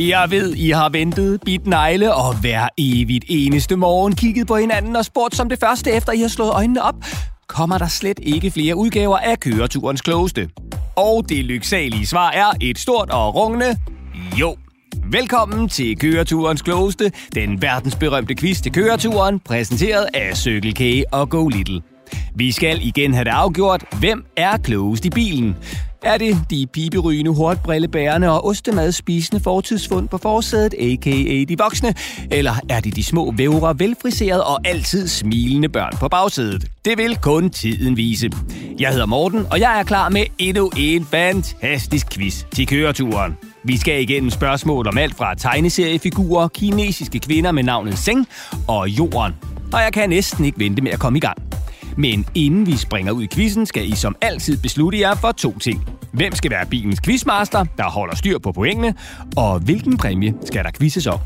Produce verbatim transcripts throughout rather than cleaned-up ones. Jeg ved, I har ventet, bidt negle og hver evigt eneste morgen kigget på hinanden og spurgt som det første, efter I har slået øjnene op. Kommer der slet ikke flere udgaver af Køreturens Klogeste? Og det lyksalige svar er et stort og rungende jo. Velkommen til Køreturens Klogeste, den verdensberømte quiz til køreturen, præsenteret af Circle K og Go Little. Vi skal igen have det afgjort, hvem er klogest i bilen? Er det de piberygende, hortbrillebærende og ostemadspisende fortidsfund på forsædet, a k a de voksne? Eller er det de små vævre, velfriserede og altid smilende børn på bagsædet? Det vil kun tiden vise. Jeg hedder Morten, og jeg er klar med endnu en fantastisk quiz til køreturen. Vi skal igennem spørgsmål om alt fra tegneseriefigurer, kinesiske kvinder med navnet Zeng og jorden. Og jeg kan næsten ikke vente med at komme i gang. Men inden vi springer ud i quizzen, skal I som altid beslutte jer for to ting. Hvem skal være bilens quizmaster, der holder styr på pointene, og hvilken præmie skal der quizzes om?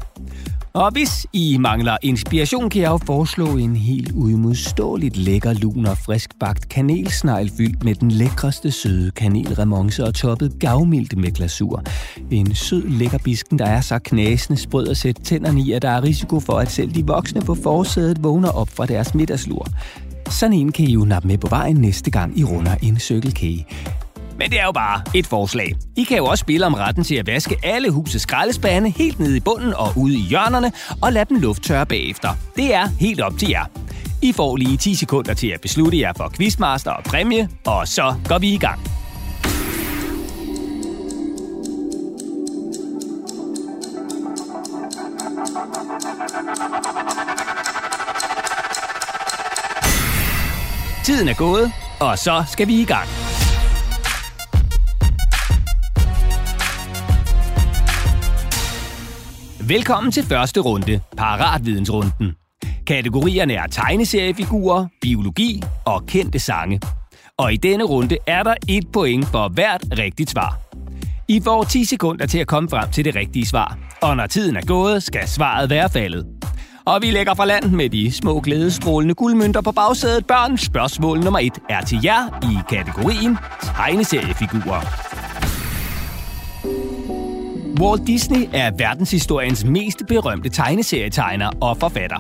Og hvis I mangler inspiration, kan jeg jo foreslå en helt uimodståeligt lækker, lun og friskbagt kanelsnegl fyldt med den lækreste søde kanelremonce og toppet gavmildt med glasur. En sød lækkerbisken, der er så knasende sprød at sætte tænderne i, at der er risiko for, at selv de voksne på forsædet vågner op fra deres middagslur. Sådan en kan I jo nappe med på vejen næste gang, I runder en cykelkage. Men det er jo bare et forslag. I kan jo også spille om retten til at vaske alle husets skraldespande helt nede i bunden og ude i hjørnerne og lade dem lufttørre bagefter. Det er helt op til jer. I får lige ti sekunder til at beslutte jer for quizmaster og præmie, og så går vi i gang. Tiden er gået, og så skal vi i gang. Velkommen til første runde, Paratvidensrunden. Kategorierne er tegneseriefigurer, biologi og kendte sange. Og i denne runde er der et point for hvert rigtigt svar. I får ti sekunder til at komme frem til det rigtige svar, og når tiden er gået, skal svaret være faldet. Og vi lægger fra land med de små glædestrålende guldmønter på bagsædet, børn. Spørgsmål nummer et er til jer i kategorien tegneseriefigurer. Walt Disney er verdenshistoriens mest berømte tegneserietegner og forfatter.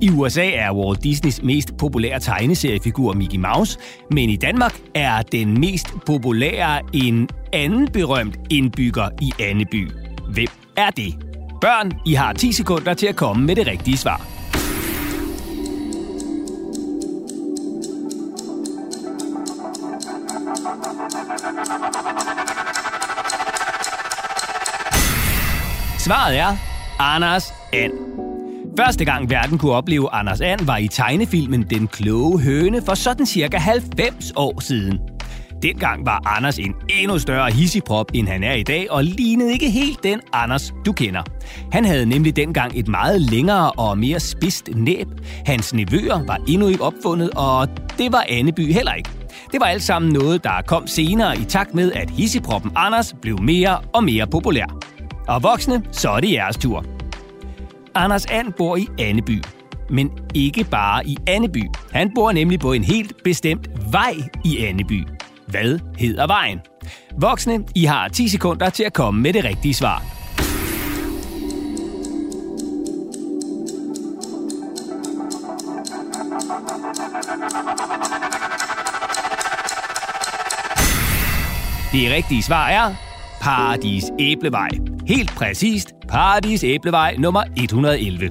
I U S A er Walt Disneys mest populære tegneseriefigur Mickey Mouse, men i Danmark er den mest populære en anden berømt indbygger i Anneby. Hvem er det? Børn, I har ti sekunder til at komme med det rigtige svar. Svaret er Anders An. Første gang verden kunne opleve Anders An var i tegnefilmen Den Kloge Høne for sådan cirka halvfems år siden. Dengang var Anders en endnu større hissigprop, end han er i dag, og lignede ikke helt den Anders, du kender. Han havde nemlig dengang et meget længere og mere spidst næb. Hans nevøer var endnu ikke opfundet, og det var Anneby heller ikke. Det var alt sammen noget, der kom senere i takt med, at hissigproppen Anders blev mere og mere populær. Og voksne, så er det jeres tur. Anders And bor i Anneby. Men ikke bare i Anneby. Han bor nemlig på en helt bestemt vej i Anneby. Hvad hedder vejen? Voksne, I har ti sekunder til at komme med det rigtige svar. Det rigtige svar er Paradis Æblevej. Helt præcist Paradis Æblevej nummer et hundrede og elleve.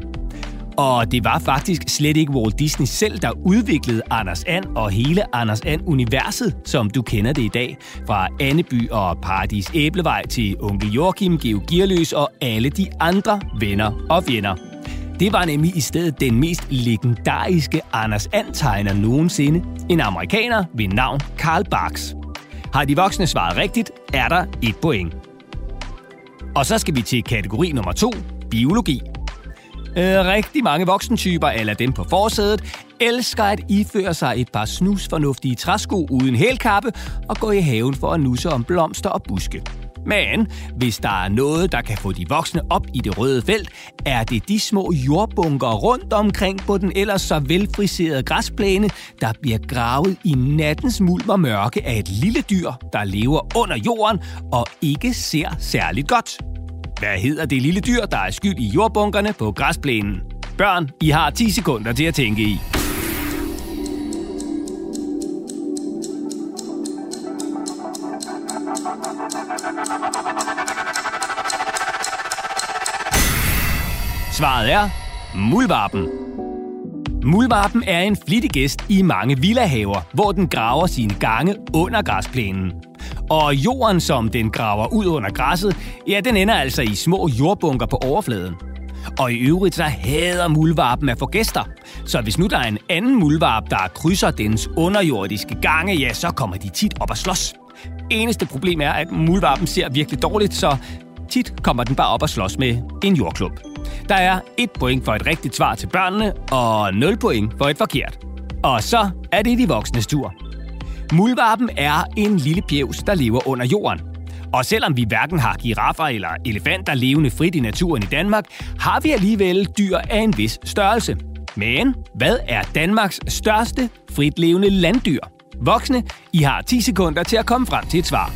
Og det var faktisk slet ikke Walt Disney selv, der udviklede Anders An og hele Anders An-universet, som du kender det i dag. Fra Anneby og Paradis Æblevej til onkel Joachim, Georg Gearløs og alle de andre venner og fjender. Det var nemlig i stedet den mest legendariske Anders An-tegner nogensinde, en amerikaner ved navn Carl Barks. Har de voksne svaret rigtigt, er der et point. Og så skal vi til kategori nummer to, biologi. Rigtig mange voksentyper, eller dem på forsædet, elsker at iføre sig et par snusfornuftige træsko uden hælkappe og gå i haven for at nusse om blomster og buske. Men hvis der er noget, der kan få de voksne op i det røde felt, er det de små jordbunker rundt omkring på den ellers så velfriserede græsplæne, der bliver gravet i nattens mulm og mørke af et lille dyr, der lever under jorden og ikke ser særligt godt. Hvad hedder det lille dyr, der er skyld i jordbunkerne på græsplænen? Børn, I har ti sekunder til at tænke i. Svaret er muldvarpen. Muldvarpen er en flittig gæst i mange villahaver, hvor den graver sine gange under græsplænen. Og jorden, som den graver ud under græsset, ja, den ender altså i små jordbunker på overfladen. Og i øvrigt så hader muldvarpen at få gæster. Så hvis nu der er en anden muldvarp, der krydser dens underjordiske gange, ja, så kommer de tit op og slås. Eneste problem er, at muldvarpen ser virkelig dårligt, så tit kommer den bare op og slås med en jordklump. Der er et point for et rigtigt svar til børnene, og nul point for et forkert. Og så er det de voksnes tur. Muldvarpen er en lille pjevs, der lever under jorden. Og selvom vi hverken har giraffer eller elefanter levende frit i naturen i Danmark, har vi alligevel dyr af en vis størrelse. Men hvad er Danmarks største fritlevende landdyr? Voksne, I har ti sekunder til at komme frem til et svar.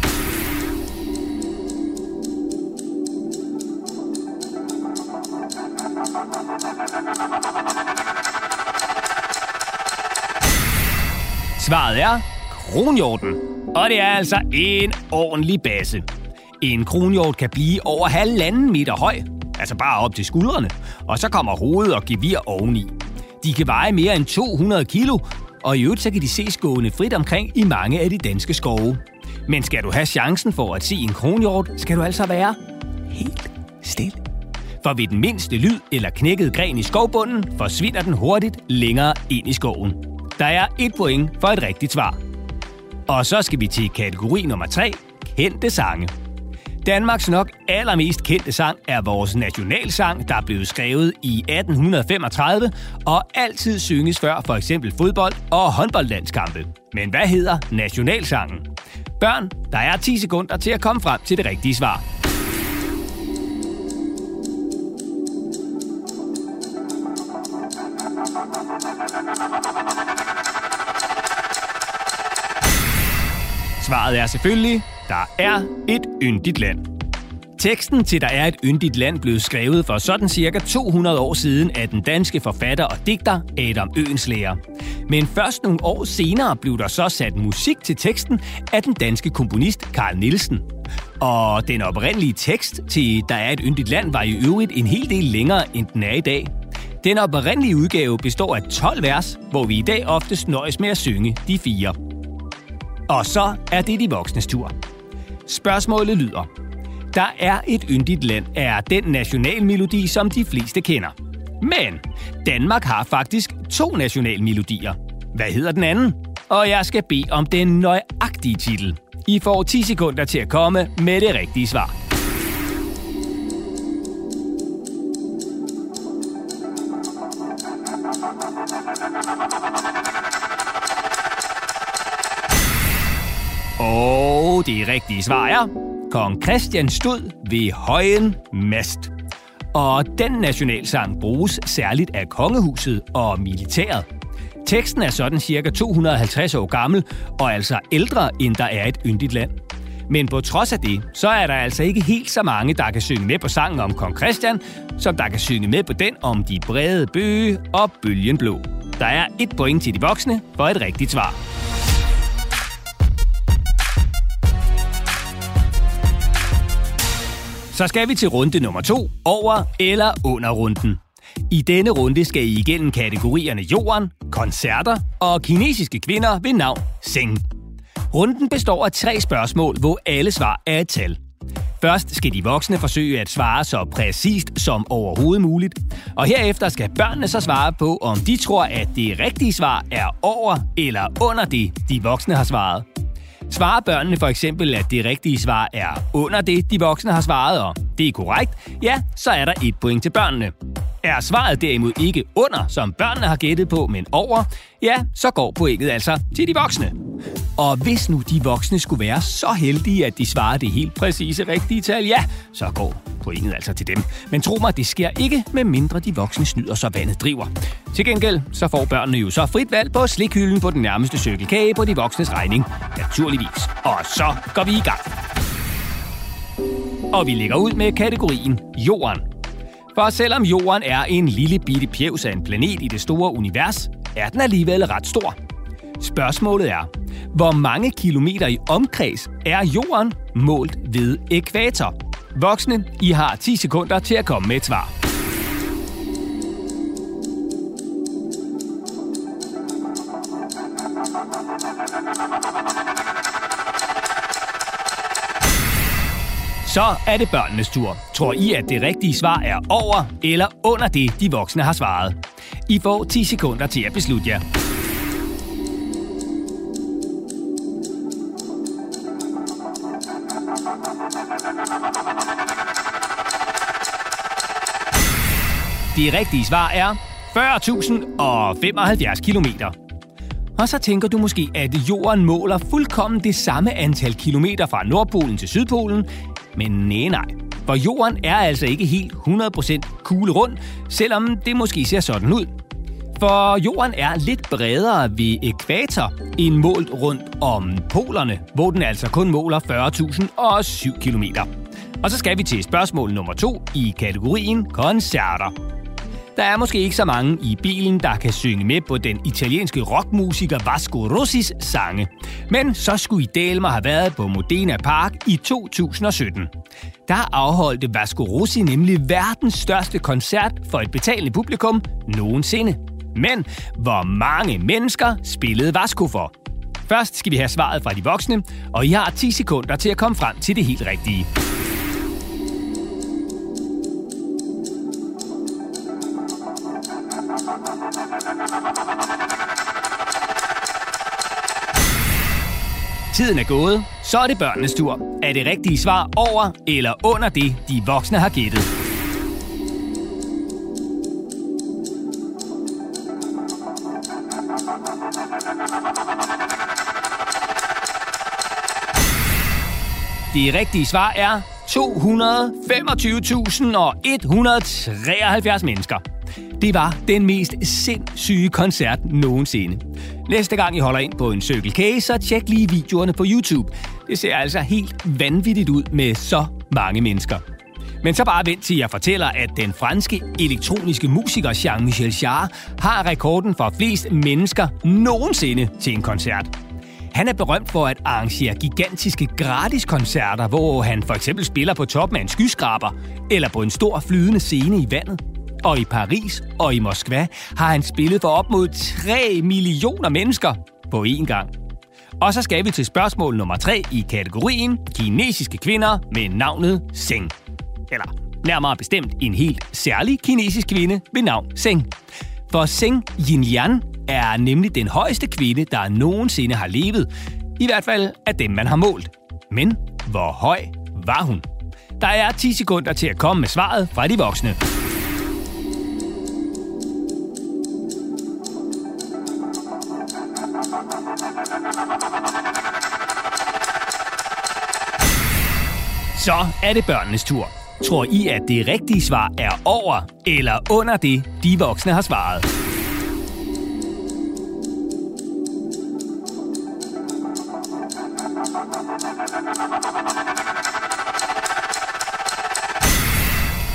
Svaret er kronhjorten. Og det er altså en ordentlig basse. En kronhjort kan blive over halvanden meter høj, altså bare op til skuldrene, og så kommer hovedet og gevir oveni. De kan veje mere end to hundrede kilo, og i øvrigt så kan de ses gående frit omkring i mange af de danske skove. Men skal du have chancen for at se en kronhjort, skal du altså være helt stille. For ved den mindste lyd eller knækket gren i skovbunden, forsvinder den hurtigt længere ind i skoven. Der er et point for et rigtigt svar. Og så skal vi til kategori nummer tre, kendte sange. Danmarks nok allermest kendte sang er vores nationalsang, der blev skrevet i atten femogtredive og altid synges før for eksempel fodbold- og håndboldlandskampe. Men hvad hedder nationalsangen? Børn, der er ti sekunder til at komme frem til det rigtige svar. Svaret er selvfølgelig, der er et yndigt land. Teksten til Der er et yndigt land blev skrevet for sådan cirka to hundrede år siden af den danske forfatter og digter Adam Oehlenschläger. Men først nogle år senere blev der så sat musik til teksten af den danske komponist Carl Nielsen. Og den oprindelige tekst til Der er et yndigt land var i øvrigt en hel del længere, end den er i dag. Den oprindelige udgave består af tolv vers, hvor vi i dag oftest nøjes med at synge de fire. Og så er det de voksnes tur. Spørgsmålet lyder: Der er et yndigt land er den nationalmelodi, som de fleste kender. Men Danmark har faktisk to nationalmelodier. Hvad hedder den anden? Og jeg skal bede om den nøjagtige titel. I får ti sekunder til at komme med det rigtige svar. Og det rigtige svar er Kong Christian stod ved Højen Mast. Og den nationalsang bruges særligt af kongehuset og militæret. Teksten er sådan cirka to hundrede og halvtreds år gammel og altså ældre, end der er et yndigt land. Men på trods af det, så er der altså ikke helt så mange, der kan synge med på sangen om Kong Christian, som der kan synge med på den om de brede bøge og bølgen blå. Der er et point til de voksne for et rigtigt svar. Så skal vi til runde nummer to, over eller under runden. I denne runde skal I igennem kategorierne jorden, koncerter og kinesiske kvinder ved navn Zeng. Runden består af tre spørgsmål, hvor alle svar er et tal. Først skal de voksne forsøge at svare så præcist som overhovedet muligt. Og herefter skal børnene så svare på, om de tror, at det rigtige svar er over eller under det, de voksne har svaret. Svarer børnene for eksempel, at det rigtige svar er under det, de voksne har svaret, og det er korrekt, ja, så er der et point til børnene. Er svaret derimod ikke under, som børnene har gættet på, men over, ja, så går pointet altså til de voksne. Og hvis nu de voksne skulle være så heldige, at de svarer det helt præcise rigtige tal, ja, så går pointet altså til dem. Men tro mig, det sker ikke, medmindre de voksne snyder, så vandet driver. Til gengæld, så får børnene jo så frit valg på slikhylden på den nærmeste Circle K på de voksnes regning. Naturligvis. Og så går vi i gang. og vi lægger ud med kategorien Jorden. For selvom Jorden er en lille bitte pjevs af en planet i det store univers, er den alligevel ret stor. Spørgsmålet er, hvor mange kilometer i omkreds er Jorden målt ved ækvator? Voksne, I har ti sekunder til at komme med et svar. Så er det børnenes tur. Tror I, at det rigtige svar er over eller under det, de voksne har svaret? I får ti sekunder til at beslutte jer. Det rigtige svar er fyrre tusind og femoghalvfjerds kilometer. Og så tænker du måske, at jorden måler fuldkommen det samme antal kilometer fra Nordpolen til Sydpolen. Men nej, nej. For jorden er altså ikke helt hundrede procent kuglerund, selvom det måske ser sådan ud. For jorden er lidt bredere ved ækvator end målt rundt om polerne, hvor den altså kun måler fyrre tusind og syv kilometer. Og så skal vi til spørgsmål nummer to i kategorien koncerter. Der er måske ikke så mange i bilen, der kan synge med på den italienske rockmusiker Vasco Rossis sange. Men så skulle I delme have været på Modena Park i to tusind og sytten. Der afholdte Vasco Rossi nemlig verdens største koncert for et betalende publikum nogensinde. Men hvor mange mennesker spillede Vasco for? Først skal vi have svaret fra de voksne, og I har ti sekunder til at komme frem til det helt rigtige. Tiden er gået, så er det børnenes tur. Er det rigtige svar over eller under det, de voksne har gættet? Det rigtige svar er to hundrede femogtyve tusind et hundrede og treoghalvfjerds mennesker. Det var den mest sindssyge koncert nogensinde. Næste gang I holder ind på en Circle K, så tjek lige videoerne på YouTube. Det ser altså helt vanvittigt ud med så mange mennesker. Men så bare vent til jeg fortæller, at den franske elektroniske musiker Jean-Michel Jarre har rekorden for flest mennesker nogensinde til en koncert. Han er berømt for at arrangere gigantiske gratiskoncerter, hvor han for eksempel spiller på toppen af en skyskraber eller på en stor flydende scene i vandet. Og i Paris og i Moskva har han spillet for op mod tre millioner mennesker på én gang. Og så skal vi til spørgsmål nummer tre i kategorien kinesiske kvinder med navnet Zeng. Eller nærmere bestemt en helt særlig kinesisk kvinde ved navn Zeng. For Zeng Jinlian er nemlig den højeste kvinde, der nogensinde har levet. I hvert fald af dem, man har målt. Men hvor høj var hun? Der er ti sekunder til at komme med svaret fra de voksne. Så er det børnenes tur. Tror I, at det rigtige svar er over eller under det, de voksne har svaret?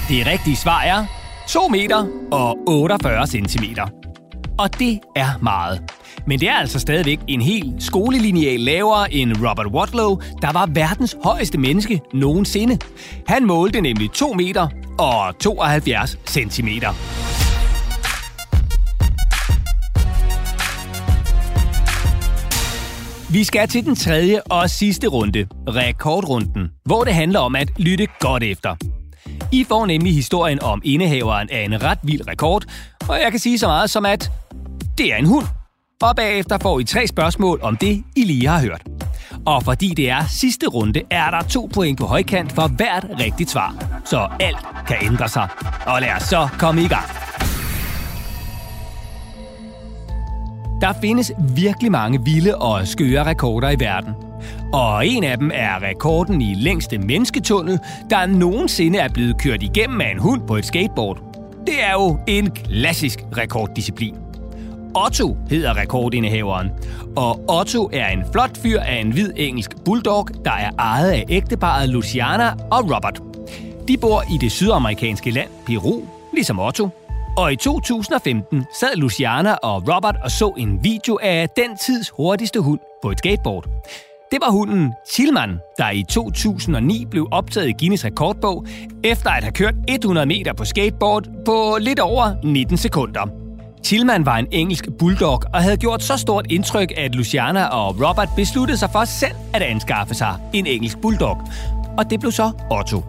Det rigtige svar er to meter og otteogfyrre centimeter. Og det er meget. Men det er altså stadigvæk en hel skolelineal lavere end Robert Wadlow, der var verdens højeste menneske nogensinde. Han målte nemlig to meter og tooghalvfjerds centimeter. Vi skal til den tredje og sidste runde, rekordrunden, hvor det handler om at lytte godt efter. I får nemlig historien om indehaveren af en ret vild rekord, og jeg kan sige så meget som at det er en hund. Og bagefter får I tre spørgsmål om det, I lige har hørt. Og fordi det er sidste runde, er der to point på højkant for hvert rigtigt svar. Så alt kan ændre sig. Og lad os så komme i gang. Der findes virkelig mange vilde og skøre rekorder i verden. Og en af dem er rekorden i længste mennesketunnel, der nogensinde er blevet kørt igennem af en hund på et skateboard. Det er jo en klassisk rekorddisciplin. Otto hedder rekordindehaveren, og Otto er en flot fyr af en hvid engelsk bulldog, der er ejet af ægteparret Luciana og Robert. De bor i det sydamerikanske land Peru, ligesom Otto. Og i to tusind og femten sad Luciana og Robert og så en video af den tids hurtigste hund på et skateboard. Det var hunden Tillman, der i to tusind og ni blev optaget i Guinness rekordbog, efter at have kørt hundrede meter på skateboard på lidt over nitten sekunder. Tillman var en engelsk bulldog og havde gjort så stort indtryk, at Luciana og Robert besluttede sig for selv at anskaffe sig en engelsk bulldog. Og det blev så Otto.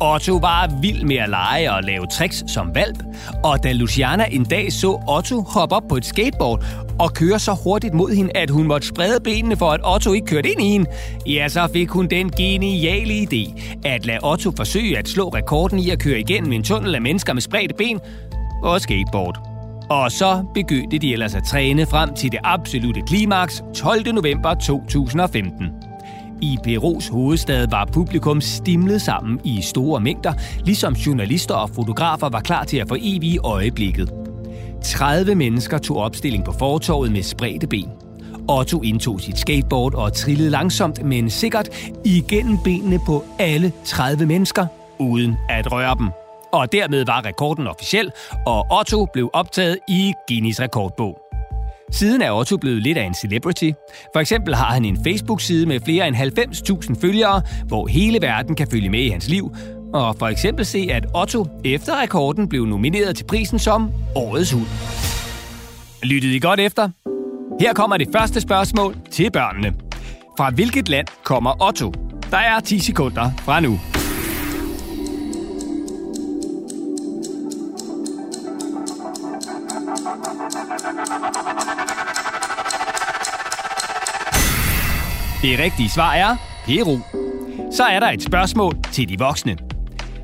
Otto var vild med at lege og lave tricks som valp, og da Luciana en dag så Otto hoppe op på et skateboard og køre så hurtigt mod hende, at hun måtte sprede benene for, at Otto ikke kørte ind i hende, ja, så fik hun den geniale idé at lade Otto forsøge at slå rekorden i at køre igennem en tunnel af mennesker med spredte ben og skateboard. Og så begyndte de ellers at træne frem til det absolutte klimaks tolvte november to tusind og femten. I Perus hovedstad var publikum stimlet sammen i store mængder, ligesom journalister og fotografer var klar til at forevige øjeblikket. tredive mennesker tog opstilling på fortovet med spredte ben. Otto indtog sit skateboard og trillede langsomt, men sikkert, igennem benene på alle tredive mennesker, uden at røre dem. Og dermed var rekorden officiel, og Otto blev optaget i Guinness rekordbog. Siden er Otto blevet lidt af en celebrity. For eksempel har han en Facebook-side med flere end halvfems tusind følgere, hvor hele verden kan følge med i hans liv. Og for eksempel se, at Otto efter rekorden blev nomineret til prisen som Årets Hund. Lyttede I godt efter? Her kommer det første spørgsmål til børnene. Fra hvilket land kommer Otto? Der er ti sekunder fra nu. Det rigtige svar er Peru. Så er der et spørgsmål til de voksne.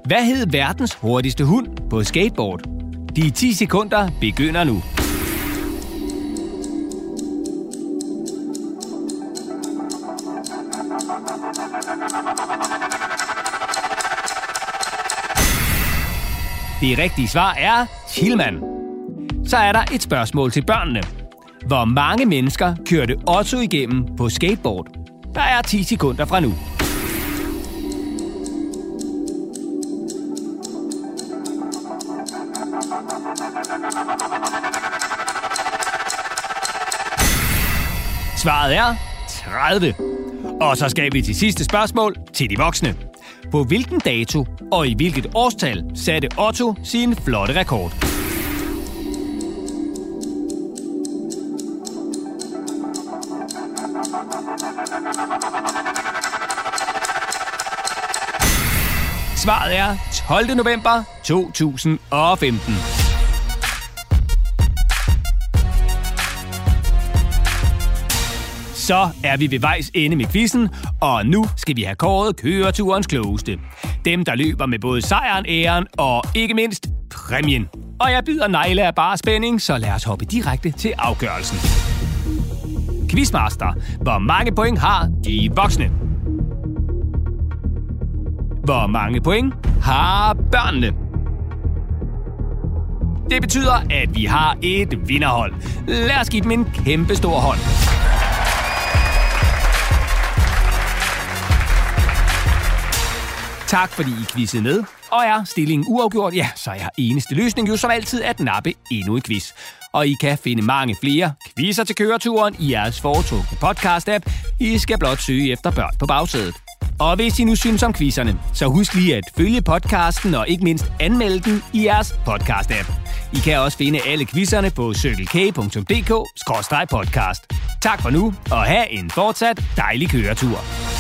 Hvad hed verdens hurtigste hund på skateboard? De ti sekunder begynder nu. Det rigtige svar er Tillman. Så er der et spørgsmål til børnene. Hvor mange mennesker kørte Otto igennem på skateboard? Der er ti sekunder fra nu. Svaret er tredive. Og så skal vi til sidste spørgsmål til de voksne. På hvilken dato og i hvilket årstal satte Otto sin flotte rekord? Svaret er tolvte november to tusind og femten. Så er vi ved vejs ende med quizzen, og nu skal vi have kåret køreturens klogeste. Dem, der løber med både sejren, æren og ikke mindst præmien. Og jeg byder negle af bare spænding, så lad os hoppe direkte til afgørelsen. Quizmaster, hvor mange point har de voksne? Hvor mange point har børnene? Det betyder, at vi har et vinderhold. Lad os give dem en kæmpe stor hånd. Tak fordi I quizzede med. Og er stillingen uafgjort, ja, så er eneste løsning jo som altid at nappe endnu en quiz. Og I kan finde mange flere quizzer til køreturen i jeres foretrukne podcast-app. I skal blot søge efter Børn på bagsædet. Og hvis I nu synes om quizzerne, så husk lige at følge podcasten og ikke mindst anmelde den i jeres podcast-app. I kan også finde alle quizzerne på circle k punktum d k skråstreg podcast. Tak for nu, og have en fortsat dejlig køretur.